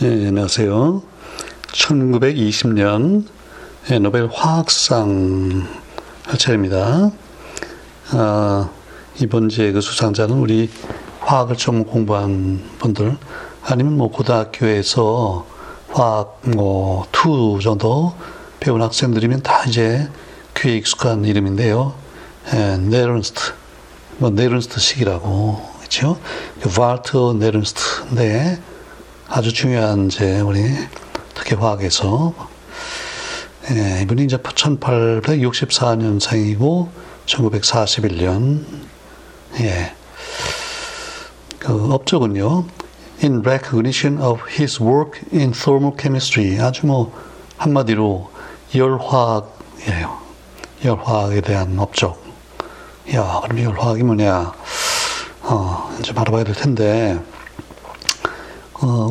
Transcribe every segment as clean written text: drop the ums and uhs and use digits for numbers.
예, 안녕하세요. 1920년 노벨 화학상 차례입니다. 이번 주에 그 수상자는 우리 화학을 좀 공부한 분들, 아니면 뭐 고등학교에서 화학 뭐 2 정도 배운 학생들이면 다 이제 귀에 익숙한 이름인데요. 예, 네른스트, 뭐 네른스트식이라고 그렇죠? Walther Nernst, 네, 아주 중요한 이제 우리 특히 화학에서 예, 이분이 이제 1864년생이고 1941년 예. 그 업적은요. In recognition of his work in thermochemistry, 아주 뭐 한마디로 열화학이에요. 열화학에 대한 업적. 야, 그럼 열화학이 뭐냐? 이제 알아봐야 될 텐데.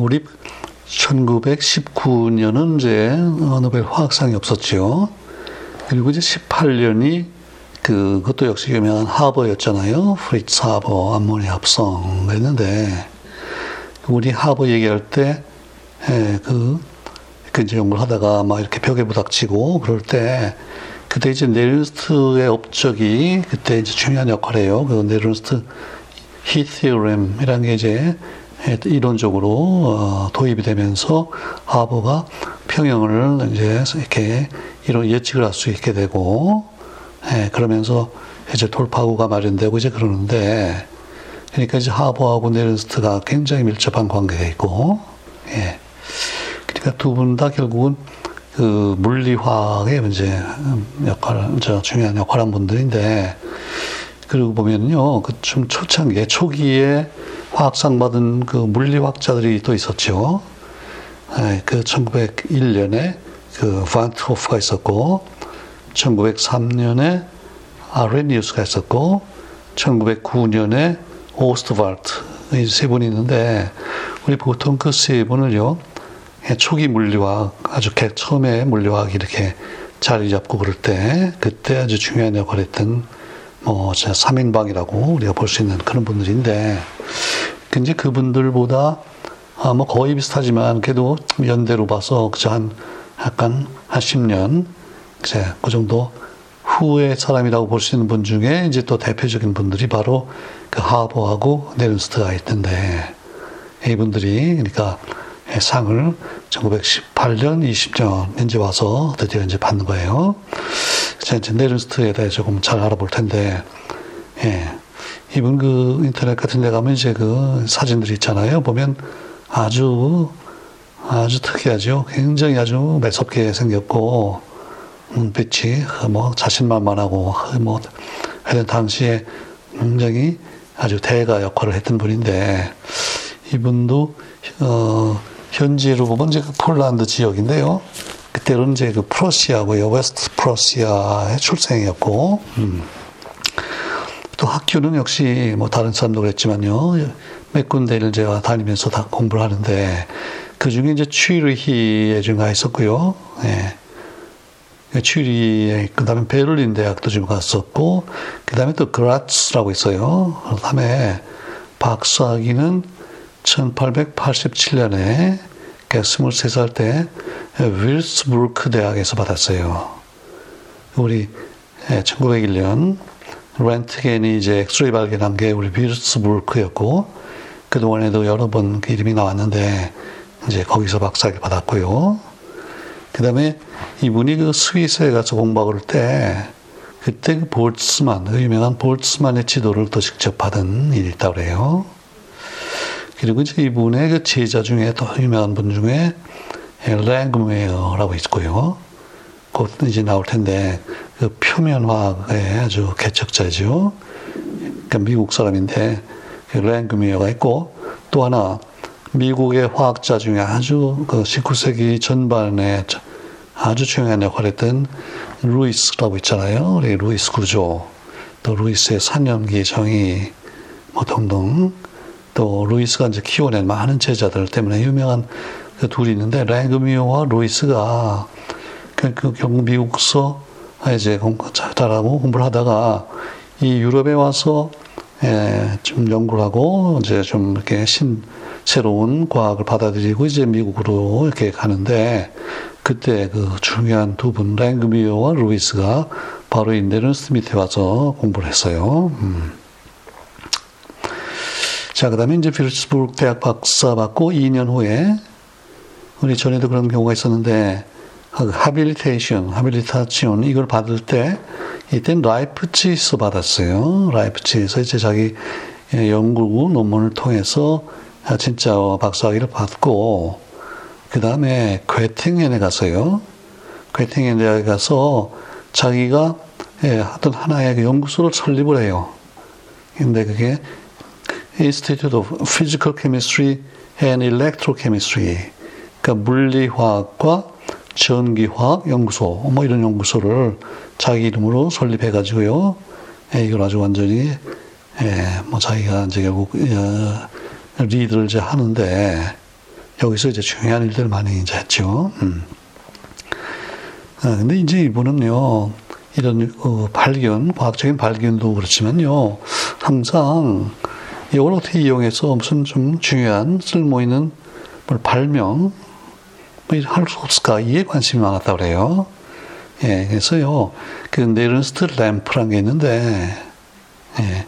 우리 1919년은 이제 노벨 화학상이 없었죠. 그리고 이제 18년이 그것도 역시 유명한 하버였잖아요. 프리츠 하버, 암모니아 합성 했는데 우리 하버 얘기할 때 그 이제 연구를 하다가 막 이렇게 벽에 부닥치고 그럴 때 그때 이제 네른스트의 업적이 그때 이제 중요한 역할을 해요. 그 네른스트 히트 티오렘이라는 게 이제 이론적으로 도입이 되면서 하버가 평형을 이제 이렇게 이런 예측을 할 수 있게 되고, 그러면서 이제 돌파구가 마련되고 이제 그러는데, 그러니까 이제 하버하고 네른스트가 굉장히 밀접한 관계가 있고, 예. 그러니까 두 분 다 결국은 그 물리화학의 이제 중요한 역할을 한 분들인데, 그리고 보면요, 그 좀 초창기에, 초기에 화학상 받은 그 물리학자들이 또 있었죠. 예, 그 1901년에 그 반트호프가 있었고, 1903년에 아레니우스가 있었고, 1909년에 오스트왈트, 이 세 분이 있는데, 우리 보통 그 세 분을요, 예, 초기 물리학, 아주 처음에 물리학 이렇게 자리 잡고 그럴 때, 그때 아주 중요한 역할을 했던 제 3인방이라고 우리가 볼 수 있는 그런 분들인데, 이제 그분들보다 뭐 거의 비슷하지만 그래도 연대로 봐서 그저 한 10년 그 정도 후의 사람이라고 볼 수 있는 분 중에 이제 또 대표적인 분들이 바로 그 하버하고 네른스트가 있던데, 이분들이 그러니까 상을 1918년, 20년 이제 와서 드디어 이제 받는 거예요. 이제 네른스트에 대해 조금 잘 알아볼 텐데, 예. 이분 그 인터넷 같은 데 가면 이제 그 사진들이 있잖아요. 보면 아주 특이하죠. 굉장히 아주 매섭게 생겼고, 눈빛이 뭐 자신만만하고, 뭐, 하여튼 당시에 굉장히 아주 대가 역할을 했던 분인데, 이분도, 현지로 보면 이제 그 폴란드 지역인데요. 그때는 이제 그 프러시아고요. 웨스트 프러시아의 출생이었고, 또 학교는 역시 뭐 다른 사람도 그랬지만요. 몇 군데를 제가 다니면서 다 공부를 하는데, 그 중에 이제 취리히에 지금 가 있었고요. 예. 취리히에, 그 다음에 베를린 대학도 지금 갔었고, 그 다음에 또 그라츠라고 있어요. 그 다음에 박사학위는 1887년에, 그러니까 23살 때 윌스부르크 대학에서 받았어요. 우리 1901년 렌트겐이 이제 엑스레이 발견한 게 우리 윌스부르크였고, 그동안에도 여러 번 그 이름이 나왔는데 이제 거기서 박사학위 받았고요. 그 다음에 이분이 그 스위스에 가서 공부할 때 그때 그 볼츠만, 그 유명한 볼츠만의 지도를 또 직접 받은 일이 있다고 그래요. 그리고 이제 이분의 그 제자 중에 또 유명한 분 중에 랑무에어라고 있고요. 곧 이제 나올 텐데, 그 표면화학의 아주 개척자죠. 그러니까 미국 사람인데, 랑무이어가 있고, 또 하나, 미국의 화학자 중에 아주 그 19세기 전반에 아주 중요한 역할을 했던 루이스라고 있잖아요. 우리 루이스 구조, 또 루이스의 산염기 정의, 뭐 등등. 또 루이스가 이제 키워낸 많은 제자들 때문에 유명한 그 둘이 있는데, 랑무이어와 루이스가 그 결국 미국서 이제 공부를 하다가 이 유럽에 와서 예, 좀 연구를 하고 이제 좀 이렇게 새로운 과학을 받아들이고 이제 미국으로 이렇게 가는데, 그때 그 중요한 두 분 랭그미어와 루이스가 바로 인데런스 밑에 와서 공부를 했어요. 자, 그 다음에 이제 필스부르크 대학 박사 받고 2년 후에, 우리 전에도 그런 경우가 있었는데, 하빌리테이션, 이걸 받을 때, 이때는 라이프치히에서 받았어요. 라이프치히에서 이제 자기 연구 논문을 통해서 진짜 박사학위를 받고, 그 다음에 괴팅엔에 가서요. 괴팅엔에 가서 자기가 하던 하나의 연구소를 설립을 해요. 근데 그게 Institute of Physical Chemistry and Electrochemistry. 그러니까 물리화학과 전기화학 연구소, 뭐 이런 연구소를 자기 이름으로 설립해가지고요. 이걸 아주 완전히, 뭐 자기가 이제 결국, 리드를 이제 하는데, 여기서 이제 중요한 일들을 많이 이제 했죠. 근데 이제 이분은요, 이런, 발견, 과학적인 발견도 그렇지만요, 항상 이걸 어떻게 이용해서 무슨 좀 중요한 쓸모 있는 뭘 발명, 뭐 할 수 없을까, 이에 관심이 많았다고 그래요. 예, 그래서요, 그 네른스트 램프란 게 있는데, 예,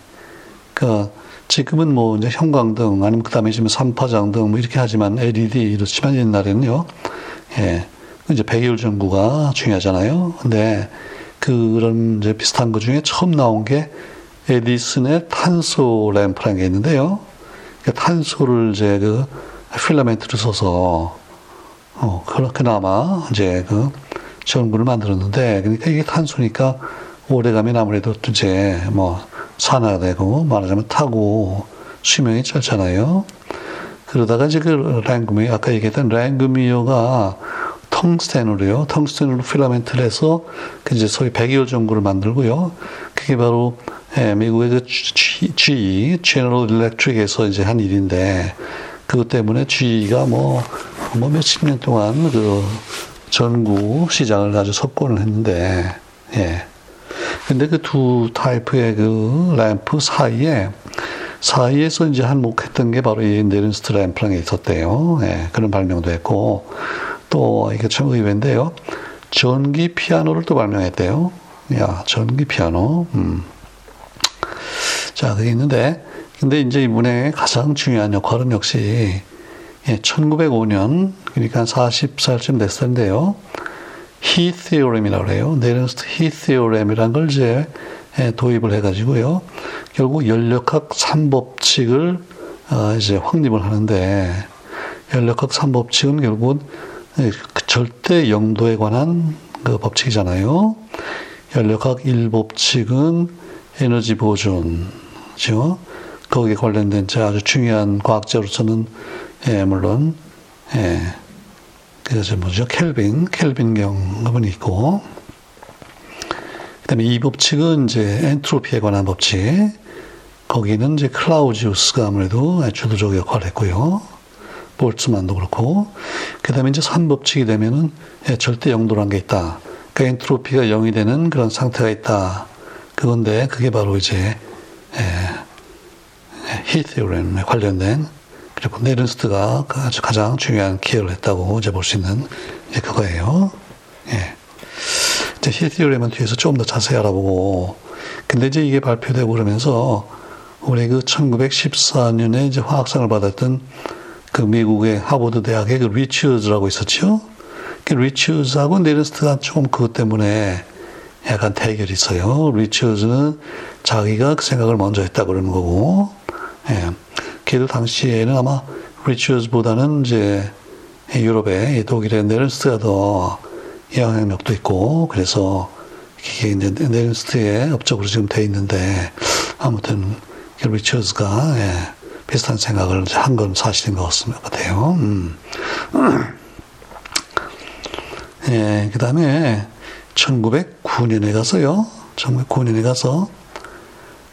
그, 지금은 뭐 이제 형광등, 아니면 그 다음에 지금 삼파장등, 뭐 이렇게 하지만 LED 이렇지만 옛날에는요, 예, 이제 배율 전구가 중요하잖아요. 근데 그런 이제 비슷한 것 중에 처음 나온 게 에디슨의 탄소 램프란 게 있는데요. 그러니까 탄소를 이제 그 필라멘트를 써서, 그나마 이제 그 전구를 만들었는데, 그러니까 이게 탄소니까 오래가면 아무래도 이제 뭐 산화되고 말하자면 타고 수명이 짧잖아요. 그러다가 이제 그 랭그미어, 아까 얘기했던 랭그미어가 텅스텐으로요, 텅스텐으로 필라멘트를 해서 그 이제 소위 백이열 전구를 만들고요. 그게 바로 미국의 그 GE, General Electric에서 이제 한 일인데, 그것 때문에 GE가 뭐 몇십 년 동안 그 전구 시장을 아주 석권을 했는데, 예. 근데 그 두 타입의 그 램프 사이에서 이제 한몫했던 게 바로 이 네른스트 램프랑 있었대요. 예. 그런 발명도 했고, 또 이게 참 의외인데요. 전기 피아노를 또 발명했대요. 야, 전기 피아노. 자, 그게 있는데, 근데 이제 이분의 가장 중요한 역할은 역시, 예, 1905년, 그러니까 40살쯤 됐을 텐데요. 히 티오렘이라고 그래요. 네른스트 히 티오렘이라는 걸 이제 도입을 해가지고요. 결국 연력학 3법칙을 이제 확립을 하는데, 연력학 3법칙은 결국은 절대 영도에 관한 그 법칙이잖아요. 연력학 1법칙은 에너지 보존, 그죠? 거기에 관련된 아주 중요한 과학자로서는, 예, 물론, 예, 그래서 뭐죠? 켈빈 경험이 있고, 그 다음에 이 법칙은 이제 엔트로피에 관한 법칙, 거기는 이제 클라우지우스가 아무래도 주도적 역할을 했고요. 볼츠만도 그렇고, 그 다음에 이제 3법칙이 되면은, 예, 절대 영도란 게 있다. 그러니까 엔트로피가 0이 되는 그런 상태가 있다. 그건데, 그게 바로 이제, 히티오렘에 관련된, 그리고 네른스트가 아주 가장 중요한 기여를 했다고 이제 볼 수 있는 이제 그거예요. 예. 이제 히티오렘은 뒤에서 조금 더 자세히 알아보고, 근데 이제 이게 발표되고 그러면서, 올해 그 1914년에 이제 화학상을 받았던 그 미국의 하버드 대학의 그 리처즈라고 있었죠. 그 리처즈하고 네른스트가 조금 그것 때문에 약간 대결이 있어요. 리처즈는 자기가 그 생각을 먼저 했다고 그러는 거고, 예. 걔도 당시에는 아마 리처즈보다는 이제 유럽의 독일의 네른스트가 더 영향력도 있고, 그래서 이게 이제 네른스트의 업적으로 지금 돼 있는데, 아무튼 그 리처즈가, 예, 비슷한 생각을 한 건 사실인 것 같아요. 예, 그 다음에 1909년에 가서요. 1909년에 가서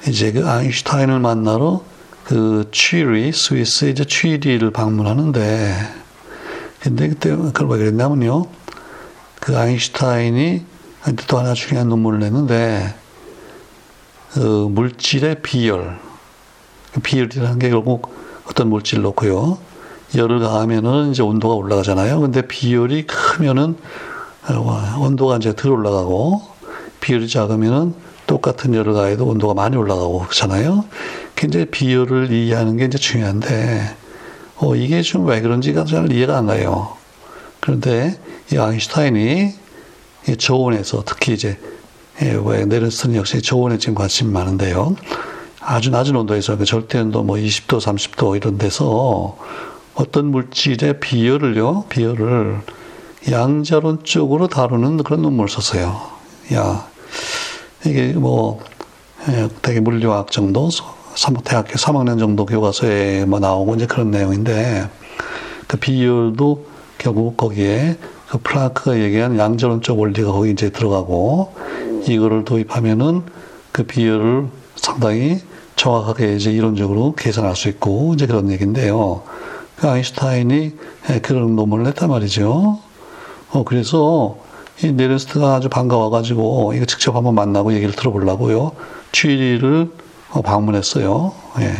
이제 그 아인슈타인을 만나러 그 취리, 스위스 이제 취리를 방문하는데, 근데 그때 그걸 왜 그랬냐면요. 그 아인슈타인이 또 하나 중요한 논문을 냈는데, 그 물질의 비열, 비열이라는 게 결국 어떤 물질 놓고요. 열을 가하면은 이제 온도가 올라가잖아요. 근데 비열이 크면은 온도가 이제 덜 올라가고, 비열이 작으면은 똑같은 열을 가해도 온도가 많이 올라가고 그렇잖아요. 이제 비열을 이해하는 게 이제 중요한데, 이게 좀 왜 그런지가 잘 이해가 안 가요. 그런데 이 아인슈타인이 이 저온에서 특히 이제 왜 네른스트는 역시 저온에 지금 관심이 많은데요. 아주 낮은 온도에서, 그 절대 온도 뭐 20도, 30도 이런 데서 어떤 물질의 비열을 양자론적으로 다루는 그런 논문을 썼어요. 야, 이게 뭐 되게 물리학 정도, 대학교 3학년 정도 교과서에 뭐 나오고 이제 그런 내용인데, 그 비열도 결국 거기에 그 플랑크가 얘기한 양자론적 원리가 거기 이제 들어가고, 이거를 도입하면은 그 비열을 상당히 정확하게 이제 이론적으로 계산할 수 있고 이제 그런 얘기인데요. 그 아인슈타인이 그런 논문을 냈단 말이죠. 그래서 이 네른스트가 아주 반가워가지고 이거 직접 한번 만나고 얘기를 들어보려고요. 취리를 방문했어요. 예.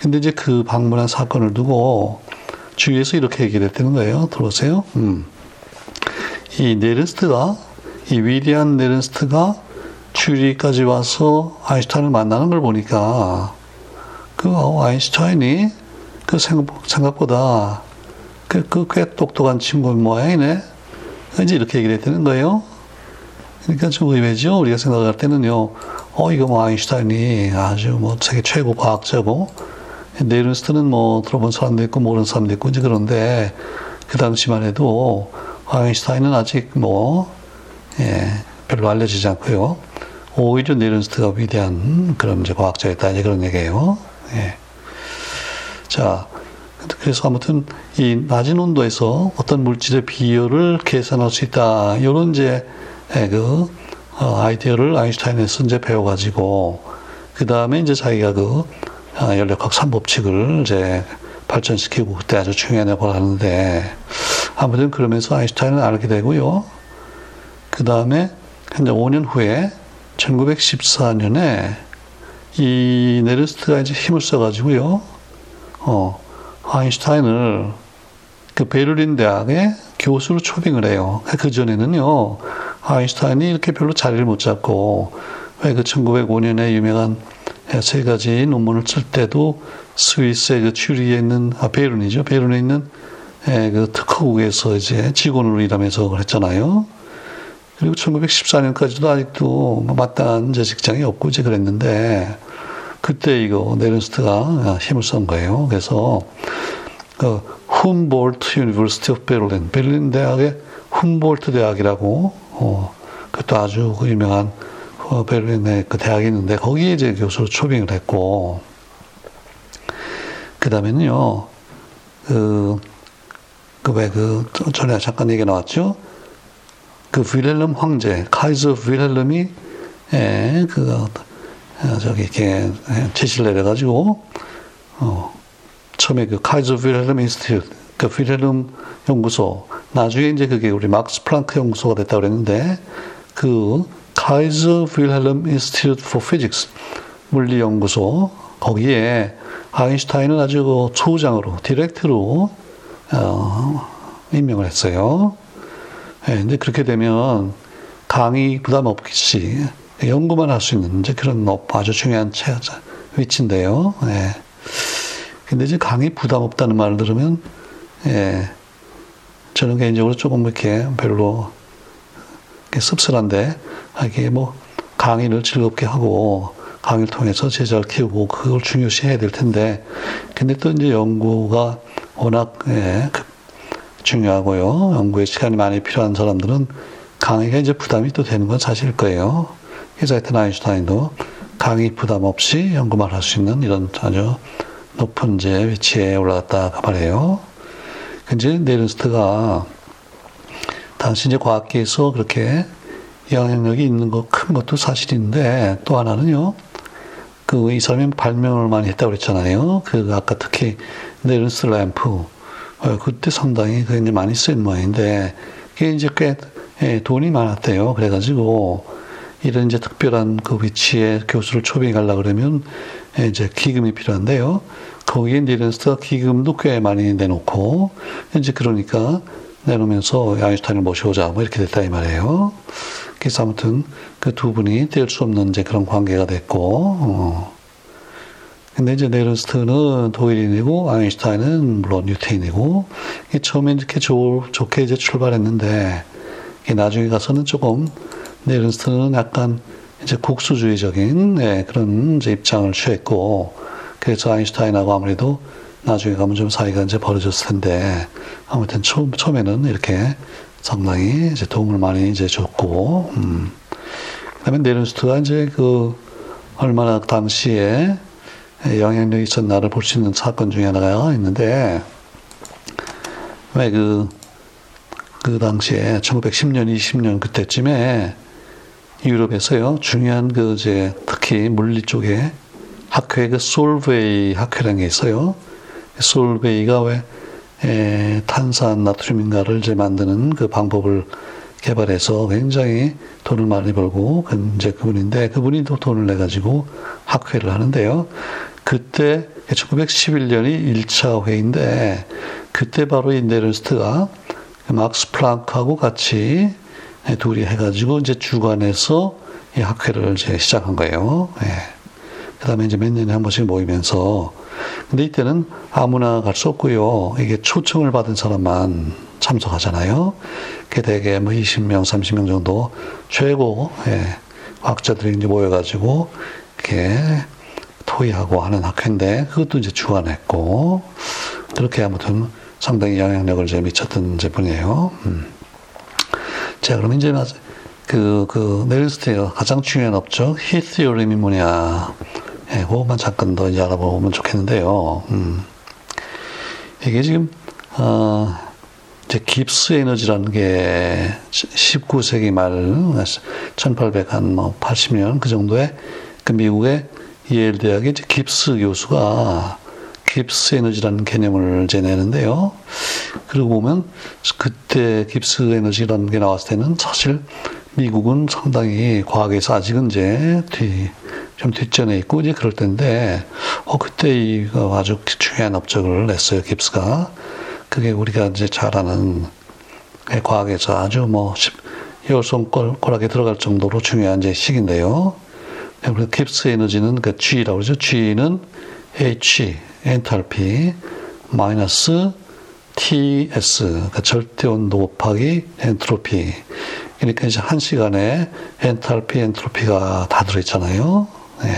근데 이제 그 방문한 사건을 두고 주위에서 이렇게 얘기를 했다는 거예요. 들어보세요. 이 네른스트가, 이 위대한 네른스트가 취리까지 와서 아인슈타인을 만나는 걸 보니까 그 아인슈타인이 그 생각보다 꽤 똑똑한 친구 모양이네. 이제 이렇게 얘기를 했다는 거예요. 그러니까 좀 의외죠. 우리가 생각할 때는요. 이거 뭐 아인슈타인이 아주 뭐 세계 최고 과학자고, 네른스트는 뭐 들어본 사람도 있고 모르는 사람도 있고 이제 그런데, 그 당시만 해도 아인슈타인은 아직 뭐 별로 알려지지 않고요. 오히려 네른스트가 위대한 그런 이제 과학자였다, 이제 그런 얘기예요. 예. 자, 그래서 아무튼 이 낮은 온도에서 어떤 물질의 비열을 계산할 수 있다, 이런 이제 아이디어를 아인슈타인에서 이제 배워가지고, 그 다음에 이제 자기가 그 열역학 3법칙을 이제 발전시키고 그때 아주 중요한 역할을 하는데, 아무튼 그러면서 아인슈타인을 알게 되고요. 그 다음에 현재 5년 후에 1914년에 이 네른스트가 이제 힘을 써가지고요. 아인슈타인을 그 베를린 대학의 교수로 초빙을 해요. 그 전에는요, 아인슈타인이 이렇게 별로 자리를 못 잡고, 왜 그 1905년에 유명한 세 가지 논문을 쓸 때도 스위스의 그 취리에 있는, 베른이죠. 베른에 있는 그 특허국에서 이제 직원으로 일하면서 그랬잖아요. 그리고 1914년까지도 아직도 마땅한 제 직장이 없고 이제 그랬는데, 그때 이거 네른스트가 힘을 쓴 거예요. 그래서 그 훔볼트 유니버시티 오브 베를린, 베를린 대학의 훔볼트 대학이라고, 그것도 아주 유명한 베를린의 그 대학이 있는데, 거기에 이제 교수로 초빙을 했고, 그다음에는요, 전에 잠깐 얘기 나왔죠. 그 빌헬름 황제, 카이저 빌헬름이 이렇게 제시를 내려가지고, 처음에 그 카이저 빌헬름 인스티튜트, 그 빌헬름 연구소, 나중에 이제 그게 우리 막스 플랑크 연구소가 됐다고 그랬는데, 그 카이저 빌헬름 인스티튜트 포 피직스, 물리 연구소, 거기에 아인슈타인을 아주 소장으로, 디렉트로 임명을 했어요. 근데 그렇게 되면 강의 부담 없이 연구만 할 수 있는 이제 그런 아주 중요한 위치인데요. 예. 근데 이제 강의 부담 없다는 말을 들으면, 저는 개인적으로 조금 이렇게 별로 이렇게 씁쓸한데, 이게 뭐 강의를 즐겁게 하고 강의를 통해서 제자를 키우고 그걸 중요시 해야 될 텐데, 근데 또 이제 연구가 워낙 중요하고요. 연구에 시간이 많이 필요한 사람들은 강의가 이제 부담이 또 되는 건 사실일 거예요. 그래서 하여튼 아인슈타인도 강의 부담 없이 연구만 할 수 있는 이런 아주 높은 이제 위치에 올라갔다 그 말이에요. 근데 네른스트가 당시 이제 과학계에서 그렇게 영향력이 있는 거, 큰 것도 사실인데, 또 하나는요, 그 이 사람이 발명을 많이 했다고 그랬잖아요. 아까 특히 네른스트 램프. 그때 상당히 그게 이제 많이 쓰인 모양인데, 그게 이제 꽤 돈이 많았대요. 그래가지고 이런 이제 특별한 그 위치에 교수를 초빙해 가려고 그러면 이제 기금이 필요한데요. 거기에 닐런스가 기금도 꽤 많이 내놓고, 이제 그러니까 내놓으면서 아인슈타인을 모셔오자, 뭐 이렇게 됐다 이 말이에요. 그래서 아무튼 그 두 분이 뗄 수 없는 이제 그런 관계가 됐고, 근데 이제 네른스트는 독일인이고, 아인슈타인은 물론 뉴테인이고, 처음에 이렇게 좋게 이제 출발했는데, 나중에 가서는 조금, 네른스트는 약간 이제 국수주의적인 그런 이제 입장을 취했고, 그래서 아인슈타인하고 아무래도 나중에 가면 좀 사이가 이제 벌어졌을 텐데, 아무튼 처음에는 이렇게 상당히 이제 도움을 많이 이제 줬고, 그 다음에 네른스트가 이제 그, 얼마나 당시에 영향력이 있었나를 볼 수 있는 사건 중에 하나가 있는데, 왜 그 당시에 1910년, 20년 그때쯤에 유럽에서요, 중요한 그 이제 특히 물리 쪽에 학회, 그 솔베이 학회라는 게 있어요. 솔베이가 왜 탄산 나트륨인가를 이제 만드는 그 방법을 개발해서 굉장히 돈을 많이 벌고, 이제 그분이 또 돈을 내가지고 학회를 하는데요. 그때 1911년이 1차 회의인데, 그때 바로 이 네른스트가 막스 플랑크하고 같이 둘이 해가지고 이제 주관해서 이 학회를 이제 시작한 거예요. 예. 그 다음에 이제 몇 년에 한 번씩 모이면서. 근데 이때는 아무나 갈 수 없고요. 이게 초청을 받은 사람만 참석하잖아요. 그게 대개 뭐 20명, 30명 정도 최고, 과학자들이 이제 모여가지고, 이렇게 토의하고 하는 학회인데, 그것도 이제 주관했고, 그렇게 아무튼 상당히 영향력을 이제 미쳤던 이제 분이에요. 자, 그럼 이제 네른스트가 가장 중요한 업적, 히티오림이 뭐냐. 예, 그것만 잠깐 더 이제 알아보면 좋겠는데요. 이게 지금, 이제 깁스 에너지라는 게 19세기 말, 1880년 그 정도에 그 미국의 예일 대학의 이제 깁스 교수가 깁스 에너지라는 개념을 이제 내는데요. 그러고 보면 그때 깁스 에너지라는 게 나왔을 때는 사실 미국은 상당히 과학에서 아직은 이제 좀 뒷전에 있고 이제 그럴 텐데, 그때 이거 아주 중요한 업적을 냈어요, 깁스가. 그게 우리가 이제 잘 아는 과학에서 아주 뭐 열손가락에 들어갈 정도로 중요한 이제 식인데요. 그래서 깁스 에너지는 그 G라고 그러죠. G는 H, 엔탈피, 마이너스 TS, 그러니까 절대 온도 곱하기 엔트로피. 그러니까 이제 한 시간에 엔탈피, 엔트로피가 다 들어있잖아요. 네.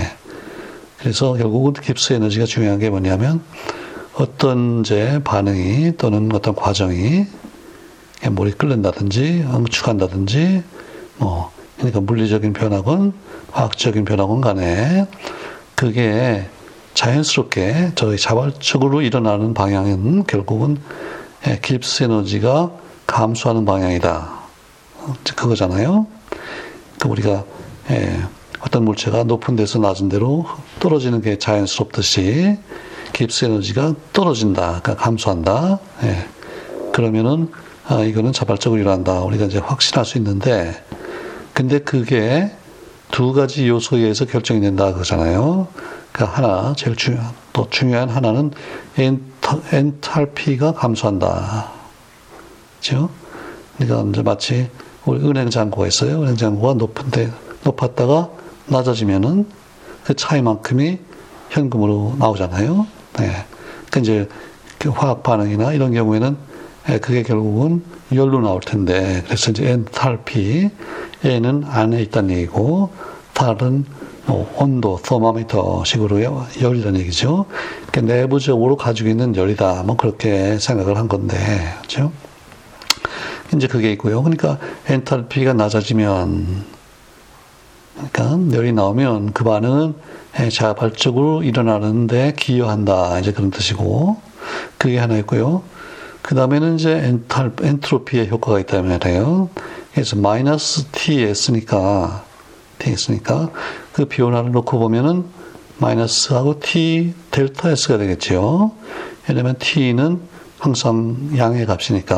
그래서 결국은 깁스 에너지가 중요한 게 뭐냐면, 어떤 이제 반응이 또는 어떤 과정이 물이 끓는다든지 응축한다든지 뭐 그러니까 물리적인 변화건 화학적인 변화건 간에 그게 자연스럽게 저희 자발적으로 일어나는 방향은 결국은 깁스 에너지가 감소하는 방향이다, 그거잖아요. 그 우리가 어떤 물체가 높은 데서 낮은 데로 떨어지는 게 자연스럽듯이 깁스 에너지가 떨어진다, 그러니까 감소한다. 예. 그러면은 이거는 자발적으로 일어난다, 우리가 이제 확신할 수 있는데, 근데 그게 두 가지 요소에 의해서 결정이 된다 그러잖아요. 그러니까 하나, 제일 중요한 하나는 엔탈피가 감소한다, 그죠? 그러니까 이제 마치 우리 은행 잔고가 있어요. 은행 잔고가 높았다가 낮아지면은 그 차이만큼이 현금으로 나오잖아요. 네. 그 이제 화학 반응이나 이런 경우에는 그게 결국은 열로 나올 텐데, 그래서 이제 엔탈피, N은 안에 있다는 얘기고, 다른 뭐 온도, 터마미터 식으로 열이라는 얘기죠. 그러니까 내부적으로 가지고 있는 열이다, 뭐 그렇게 생각을 한 건데, 그렇죠? 이제 그게 있고요. 그러니까 엔탈피가 낮아지면, 그러니까 열이 나오면 그 반응은 자발적으로 일어나는데 기여한다, 이제 그런 뜻이고, 그게 하나 있고요. 그 다음에는 이제 엔트로피의 효과가 있다면 해요. 그래서 마이너스 T S니까 그 변화를 놓고 보면은 마이너스하고 T 델타 S가 되겠죠. 왜냐면 T는 항상 양의 값이니까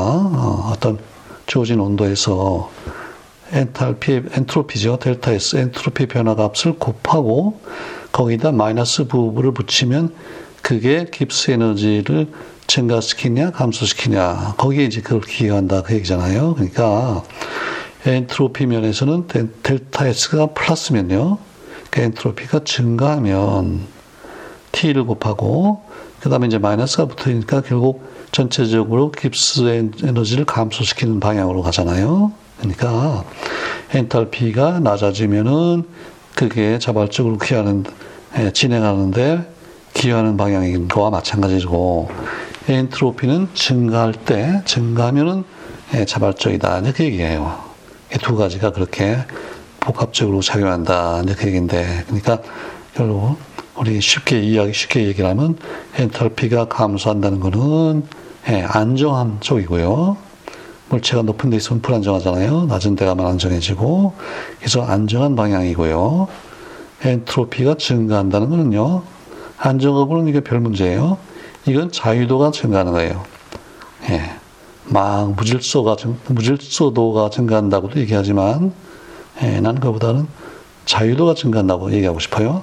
어떤 주어진 온도에서 엔탈피, 엔트로피죠. 델타 S, 엔트로피 변화값을 곱하고 거기다 마이너스 부호를 붙이면 그게 깁스 에너지를 증가시키냐 감소시키냐, 거기에 이제 그걸 기여한다 그 얘기잖아요. 그러니까 엔트로피 면에서는 델타 S가 플러스면요, 그 엔트로피가 증가하면 T를 곱하고 그 다음에 이제 마이너스가 붙으니까 결국 전체적으로 깁스 에너지를 감소시키는 방향으로 가잖아요. 그러니까 엔탈피가 낮아지면은 그게 자발적으로 진행하는데 기여하는 방향인 거와 마찬가지고, 엔트로피는 증가할 때, 증가하면은 자발적이다. 이렇게 얘기해요. 이 두 가지가 그렇게 복합적으로 작용한다. 이렇게 얘기인데, 그러니까 결국 우리 쉽게 얘기를 하면 엔탈피가 감소한다는 거는 안정한 쪽이고요. 물체가 높은 데 있으면 불안정하잖아요. 낮은 데 가면 안정해지고, 그래서 안정한 방향이고요. 엔트로피가 증가한다는 거는요, 안정하고는 이게 별 문제예요. 이건 자유도가 증가하는 거예요. 막 무질서도가 증가한다고도 얘기하지만, 나는 그보다는 자유도가 증가한다고 얘기하고 싶어요.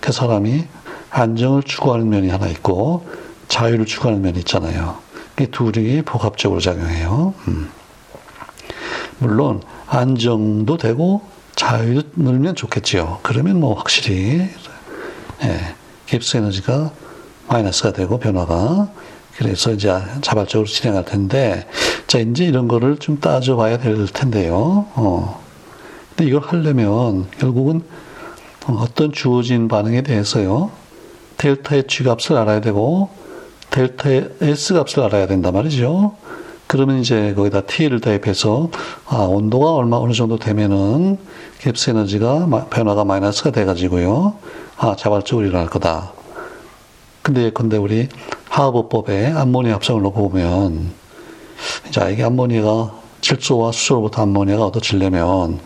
그 사람이 안정을 추구하는 면이 하나 있고, 자유를 추구하는 면이 있잖아요. 이 둘이 복합적으로 작용해요. 물론 안정도 되고 자유도 늘면 좋겠지요. 그러면 뭐 확실히 깁스 에너지가 마이너스가 되고 변화가, 그래서 이제 자발적으로 진행할 텐데, 자 이제 이런 거를 좀 따져봐야 될 텐데요. 근데 이걸 하려면 결국은 어떤 주어진 반응에 대해서요, 델타의 G값을 알아야 되고 델타의 S값을 알아야 된단 말이죠. 그러면 이제 거기다 T를 대입해서, 온도가 어느 정도 되면은 깁스 에너지가 변화가 마이너스가 돼가지고요, 자발적으로 일어날 거다. 근데 예컨대 우리 하버법에 암모니아 합성을 놓고 보면, 자, 이게 암모니아가 질소와 수소로부터 암모니아가 얻어지려면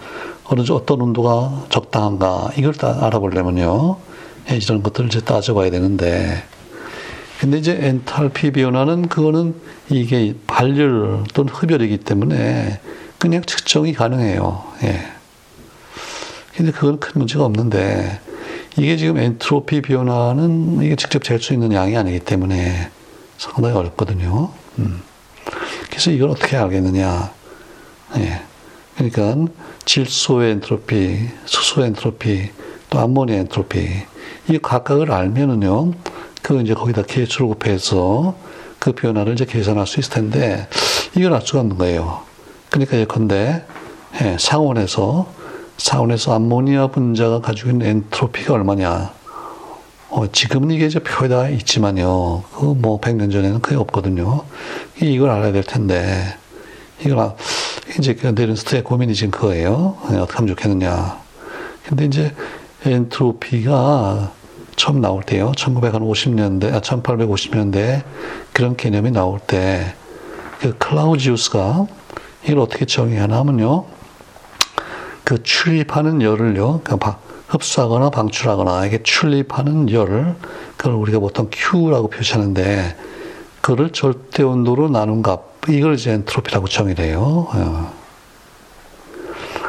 어떤 온도가 적당한가, 이걸 다 알아보려면요, 이런 것들을 이제 따져봐야 되는데, 근데 이제 엔탈피 변화는 그거는 이게 발열 또는 흡열이기 때문에 그냥 측정이 가능해요. 근데 그건 큰 문제가 없는데, 이게 지금 엔트로피 변화는 이게 직접 잴 수 있는 양이 아니기 때문에 상당히 어렵거든요. 그래서 이걸 어떻게 알겠느냐. 그러니까 질소의 엔트로피, 수소의 엔트로피, 또 암모니아 엔트로피, 이 각각을 알면은요, 그 이제 거기다 개수를 곱해서 그 변화를 이제 계산할 수 있을 텐데, 이걸 알 수가 없는 거예요. 그러니까 예컨대 상온에서 암모니아 분자가 가지고 있는 엔트로피가 얼마냐. 지금은 이게 이제 표에다 있지만요, 그 뭐 100년 전에는 그게 없거든요. 이걸 알아야 될 텐데, 이걸 이제 네른스트의 고민이 지금 그거예요. 어떻게 하면 좋겠느냐. 근데 이제 엔트로피가 처음 나올 때요, 1850년대 그런 개념이 나올 때, 그 클라우지우스가 이걸 어떻게 정의하냐면요, 그 출입하는 열을요, 흡수하거나 방출하거나, 이게 출입하는 열을, 그걸 우리가 보통 Q라고 표시하는데, 그거를 절대 온도로 나눈 값, 이걸 이제 엔트로피라고 정의를 해요.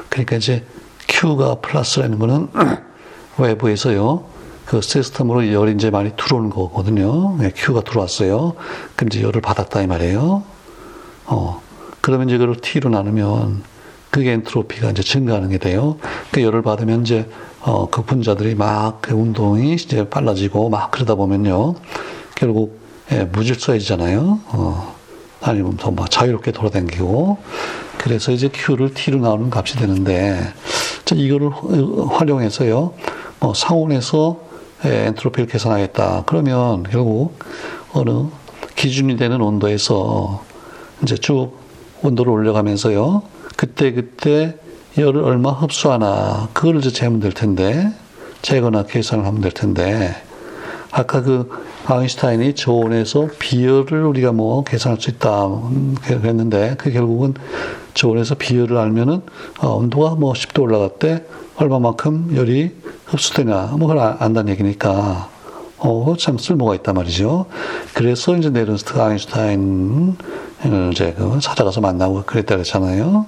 그러니까 이제 Q가 플러스라는 거는 외부에서요, 그 시스템으로 열이 이제 많이 들어오는 거거든요. Q가 들어왔어요. 그럼 이제 열을 받았다, 이 말이에요. 그러면 이제 그걸 T로 나누면 그게 엔트로피가 이제 증가하는 게 돼요. 그 열을 받으면 이제, 그 분자들이 막 그 운동이 이제 빨라지고 막 그러다 보면요, 결국, 무질서해지잖아요. 아니면 더 막 자유롭게 돌아다니고. 그래서 이제 Q를 T로 나오는 값이 되는데, 자, 이거를 활용해서요, 상온에서 엔트로피를 계산하겠다. 그러면 결국 어느 기준이 되는 온도에서 이제 쭉 온도를 올려가면서요, 그때 열을 얼마 흡수하나, 그걸 이제 재면 될 텐데, 재거나 계산을 하면 될 텐데, 아까 그 아인슈타인이 저온에서 비열을 우리가 뭐 계산할 수 있다 그랬는데, 그 결국은 저온에서 비열을 알면은 온도가 뭐 10도 올라갔대 얼마만큼 열이 흡수되냐, 뭐 그걸 안다는 얘기니까, 참 쓸모가 있단 말이죠. 그래서 이제 네른스트가 아인슈타인을 이제 찾아가서 만나고 그랬다 그랬잖아요.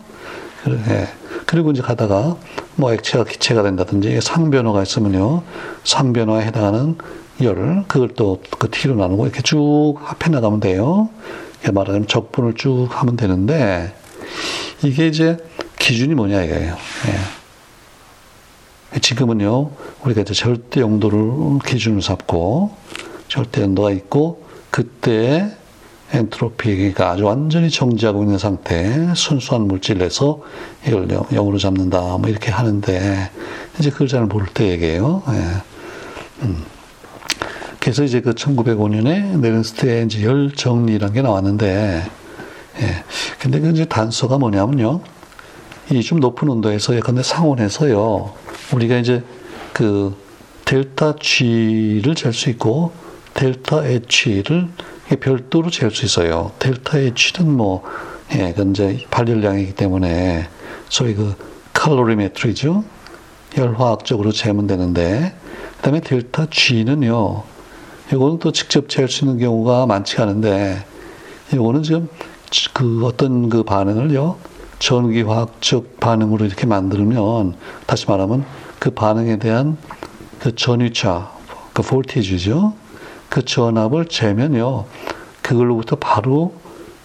그리고 이제 가다가 뭐 액체가 기체가 된다든지 상변화가 있으면요, 상변화에 해당하는 열, 그걸 또 그 T로 나누고 이렇게 쭉 합해 나가면 돼요. 말하자면 적분을 쭉 하면 되는데, 이게 이제 기준이 뭐냐 이거예요. 예. 지금은요, 우리가 이제 절대 용도를 기준으로 삼고, 절대 용도가 있고, 그때 엔트로피가 아주 완전히 정지하고 있는 상태, 순수한 물질에서 이걸 0으로 잡는다, 뭐 이렇게 하는데, 이제 그걸 잘 모를 때 얘기해요. 예. 그래서 이제 그 1905년에 네른스트의 이제 열 정리라는 게 나왔는데, 예. 근데 그 이제 단서가 뭐냐면요, 이 좀 높은 온도에서 예컨대 상온에서요, 우리가 이제 그 델타 G를 잴 수 있고, 델타 H를 별도로 잴 수 있어요. 델타 H는 뭐, 예, 그 이제 발열량이기 때문에, 소위 그 칼로리메트리죠. 열화학적으로 재면 되는데, 그 다음에 델타 G는요, 이거는 또 직접 재할 수 있는 경우가 많지가 않은데, 이거는 지금 그 어떤 그 반응을요, 전기화학적 반응으로 이렇게 만들면, 다시 말하면 그 반응에 대한 그 전위차, 그 볼티지죠. 그 전압을 재면요, 그걸로부터 바로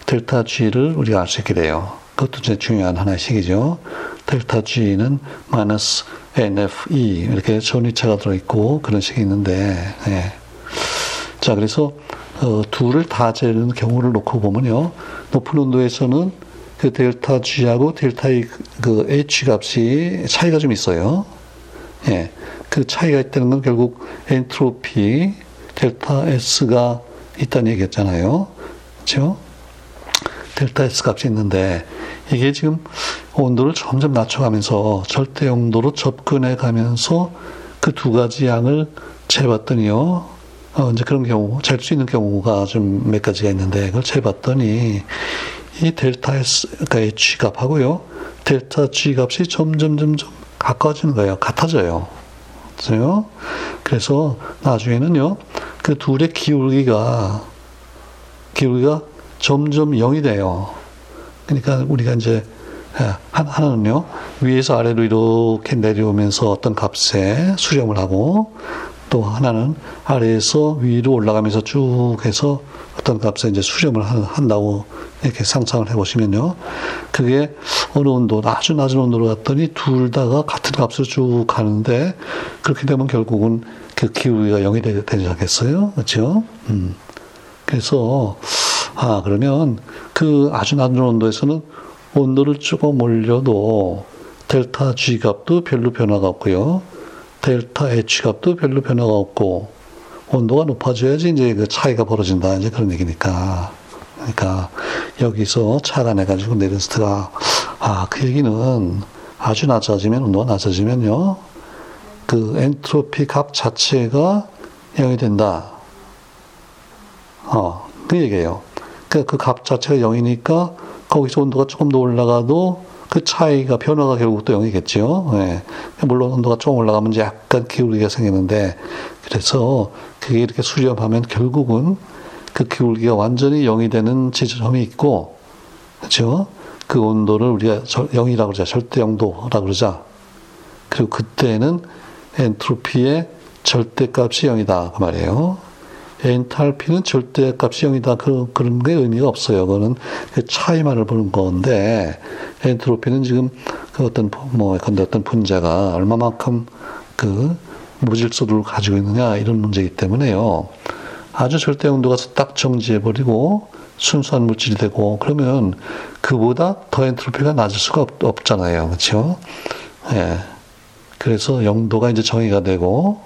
델타 G를 우리가 알 수 있게 돼요. 그것도 제일 중요한 하나의 식이죠. 델타 G는 마이너스 NFE, 이렇게 전위차가 들어있고 그런 식이 있는데, 예. 자, 그래서 둘을 다 재는 경우를 놓고 보면요, 높은 온도에서는 그 델타 G하고 델타 그 H 값이 차이가 좀 있어요. 예. 그 차이가 있다는 건 결국 엔트로피 델타 S가 있다는 얘기였잖아요. 그렇죠? 델타 S 값이 있는데, 이게 지금 온도를 점점 낮춰가면서 절대 용도로 접근해 가면서 그 두 가지 양을 재봤더니요, 이제 그런 경우, 잴 수 있는 경우가 좀 몇 가지가 있는데, 그걸 재봤더니 이 델타 S, 그러니까 H 값하고요, 델타 G 값이 점점 가까워지는 거예요. 같아져요. 그렇죠? 그래서 나중에는요, 그 둘의 기울기가 점점 0이 돼요. 그러니까 우리가 이제 하나는요, 위에서 아래로 이렇게 내려오면서 어떤 값에 수렴을 하고, 또 하나는 아래에서 위로 올라가면서 쭉 해서 어떤 값에 이제 수렴을 한다고 이렇게 상상을 해보시면요, 그게 어느 온도, 아주 낮은 온도로 갔더니 둘 다가 같은 값으로 쭉 가는데, 그렇게 되면 결국은 그 기울기가 0이 되지 않겠어요? 그렇죠? 그래서 그러면 그 아주 낮은 온도에서는 온도를 조금 올려도 델타 G 값도 별로 변화가 없고요, 델타 H 값도 별로 변화가 없고, 온도가 높아져야지 이제 그 차이가 벌어진다, 이제 그런 얘기니까. 그러니까 여기서 착안해가지고 네른스트가, 그 얘기는 아주 낮아지면, 온도가 낮아지면요, 그 엔트로피 값 자체가 0이 된다, 그 얘기예요. 그러니까 그 값 자체가 0이니까 거기서 온도가 조금 더 올라가도 그 차이가, 변화가 결국 또 0이겠죠. 예. 물론 온도가 조금 올라가면 이제 약간 기울기가 생기는데, 그래서 그게 이렇게 수렴하면 결국은 그 기울기가 완전히 0이 되는 지점이 있고, 그렇죠? 그 온도를 우리가 0이라고 그러자, 절대 0도라고 그러자. 그리고 그때는 엔트로피의 절대값이 0이다, 그 말이에요. 엔탈피는 절대값이 0이다, 그런 게 의미가 없어요. 그거는 그 차이만을 보는 건데, 엔트로피는 지금 그 어떤 어떤 분자가 얼마만큼 그 무질서도를 가지고 있느냐, 이런 문제이기 때문에요, 아주 절대 용도가 딱 정지해버리고 순수한 물질이 되고, 그러면 그보다 더 엔트로피가 낮을 수가 없잖아요. 그렇죠? 예. 그래서 용도가 이제 정의가 되고,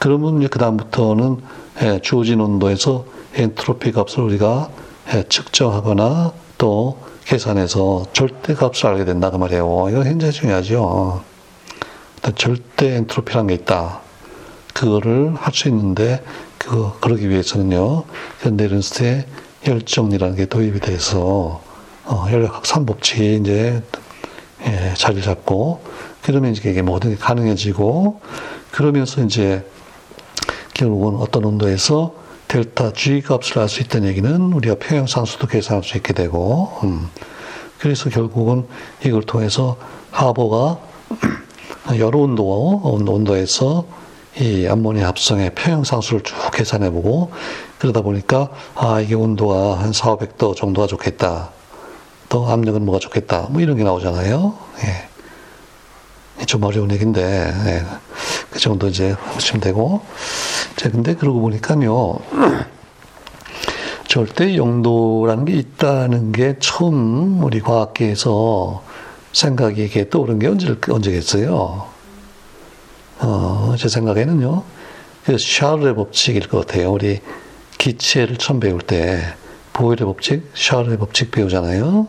그러면 이제 그 다음부터는, 예, 주어진 온도에서 엔트로피 값을 우리가, 예, 측정하거나 또 계산해서 절대 값을 알게 된다, 그 말이에요. 이거 굉장히 중요하죠. 일단 절대 엔트로피란 게 있다, 그거를 할 수 있는데, 그러기 위해서는요, 네른스트의 열정리라는 게 도입이 돼서 열역학 3법칙이 이제, 예, 자리 잡고, 그러면 이제 이게 뭐든 가능해지고, 그러면서 이제 결국은 어떤 온도에서 델타 G 값을 알 수 있다는 얘기는 우리가 평형상수도 계산할 수 있게 되고, 그래서 결국은 이걸 통해서 하버가 여러 온도에서 이 암모니아 합성의 평형상수를 쭉 계산해보고, 그러다 보니까 아 이게 온도가 한 4,500도 정도가 좋겠다, 또 압력은 뭐가 좋겠다, 뭐 이런 게 나오잖아요. 예. 좀 어려운 얘기인데 예. 그 정도 이제 하시면 되고. 자, 근데 그러고 보니까요 절대 영도라는 게 있다는 게 처음 우리 과학계에서 생각이 이게 떠오른 게 언제겠어요? 제 생각에는요, 샤를의 법칙일 것 같아요. 우리 기체를 처음 배울 때 보일의 법칙, 샤를의 법칙 배우잖아요.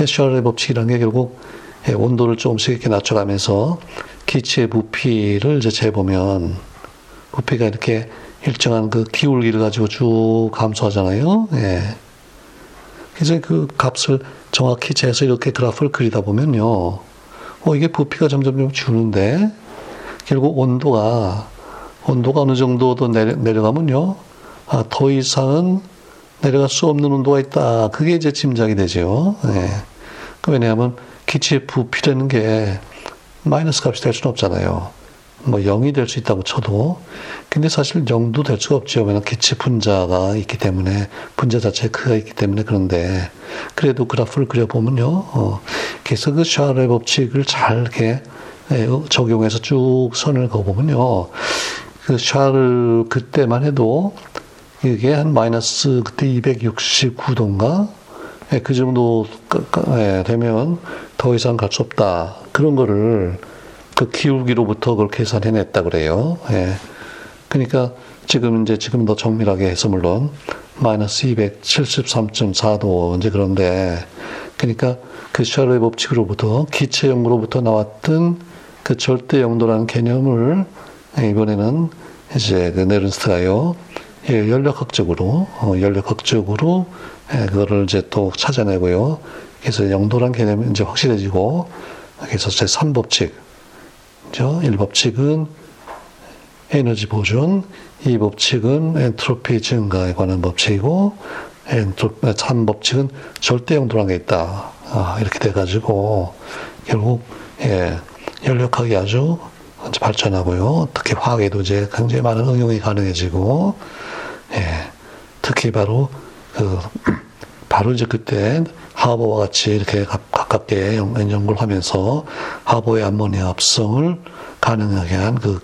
예. 샤를의 법칙이라는 게 결국 온도를 조금씩 이렇게 낮춰가면서 기체의 부피를 이제 재보면 부피가 이렇게 일정한 그 기울기를 가지고 쭉 감소하잖아요. 예. 이제 그 값을 정확히 재서 이렇게 그래프를 그리다 보면요, 이게 부피가 점점 줄는데 결국 온도가 어느 정도 더 내려가면요, 아, 더 이상은 내려갈 수 없는 온도가 있다. 그게 이제 짐작이 되죠. 예. 왜냐하면 기체의 부피라는 게 마이너스 값이 될 수는 없잖아요. 뭐 0이 될 수 있다고 쳐도, 근데 사실 0도 될 수가 없죠. 왜냐하면 기체 분자가 있기 때문에, 분자 자체의 크기가 있기 때문에. 그런데 그래도 그래프를 그려보면요, 그래서 그 샤를의 법칙을 잘 이렇게 적용해서 쭉 선을 그어보면요, 그 샤를 그때만 해도 이게 한 마이너스 그때 269도인가 그 정도 되면 더 이상 갈 수 없다, 그런 거를 그 기울기로부터 그걸 계산해냈다 그래요. 예. 그러니까 지금 더 정밀하게 해서 물론 마이너스 273.4도 이제 그런데, 그러니까 그 샤를의 법칙으로부터 기체 영도로부터 나왔던 그 절대 영도라는 개념을 이번에는 이제 그 네른스트가요, 예, 연력학적으로 그거를 이제 또 찾아내고요. 그래서 영도라는 개념이 이제 확실해지고, 그래서 제 3법칙. 1법칙은 에너지 보존, 2법칙은 엔트로피 증가에 관한 법칙이고, 3법칙은 절대 영도라는 게 있다. 아, 이렇게 돼가지고 결국 예, 연력학이 아주 발전하고요. 특히 화학에도 이제 굉장히 많은 응용이 가능해지고, 예, 특히 바로 이제 그때 하버와 같이 이렇게 가깝게 연구를 하면서 하버의 암모니아 합성을 가능하게 한 그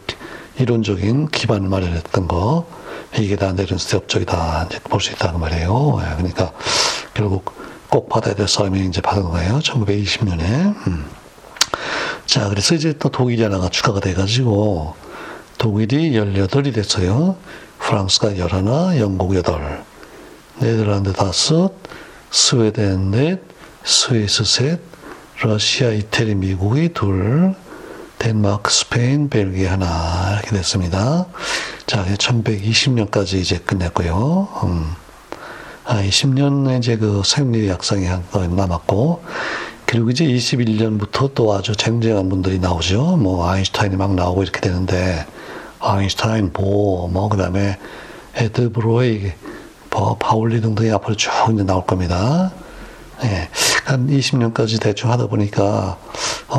이론적인 기반을 마련했던 거, 이게 다 네른스트 업적이다 이제 볼 수 있다는 말이에요. 예, 그러니까 결국 꼭 받아야 될 사람이 이제 받은 거예요. 1920년에. 자, 그래서 이제 또 독일이 하나가 추가가 돼가지고, 독일이 18이 됐어요. 프랑스가 11, 영국 8, 네덜란드 5, 스웨덴 4, 스위스 3, 러시아, 이태리, 미국이 2, 덴마크, 스페인, 벨기에 1, 이렇게 됐습니다. 자, 1120년까지 이제 끝냈고요. 20년에 이제 그 생리 약상이 남았고, 그리고 이제 21년부터 또 아주 쟁쟁한 분들이 나오죠. 뭐, 아인슈타인이 막 나오고 이렇게 되는데, 아인슈타인, 그 다음에 에드 브로이, 파울리 등등이 앞으로 쭉 이제 나올 겁니다. 예. 한 20년까지 대충 하다 보니까,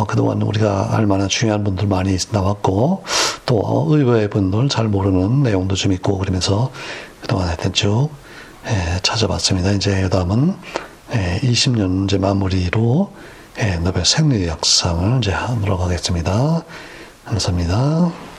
그동안 우리가 알만한 중요한 분들 많이 나왔고, 또 의외의 분들 잘 모르는 내용도 좀 있고, 그러면서 그동안 하여튼 쭉 예, 찾아봤습니다. 이제 다음은 20년 이제 마무리로 노벨 생리학상을 이제 하도록 하겠습니다. 감사합니다.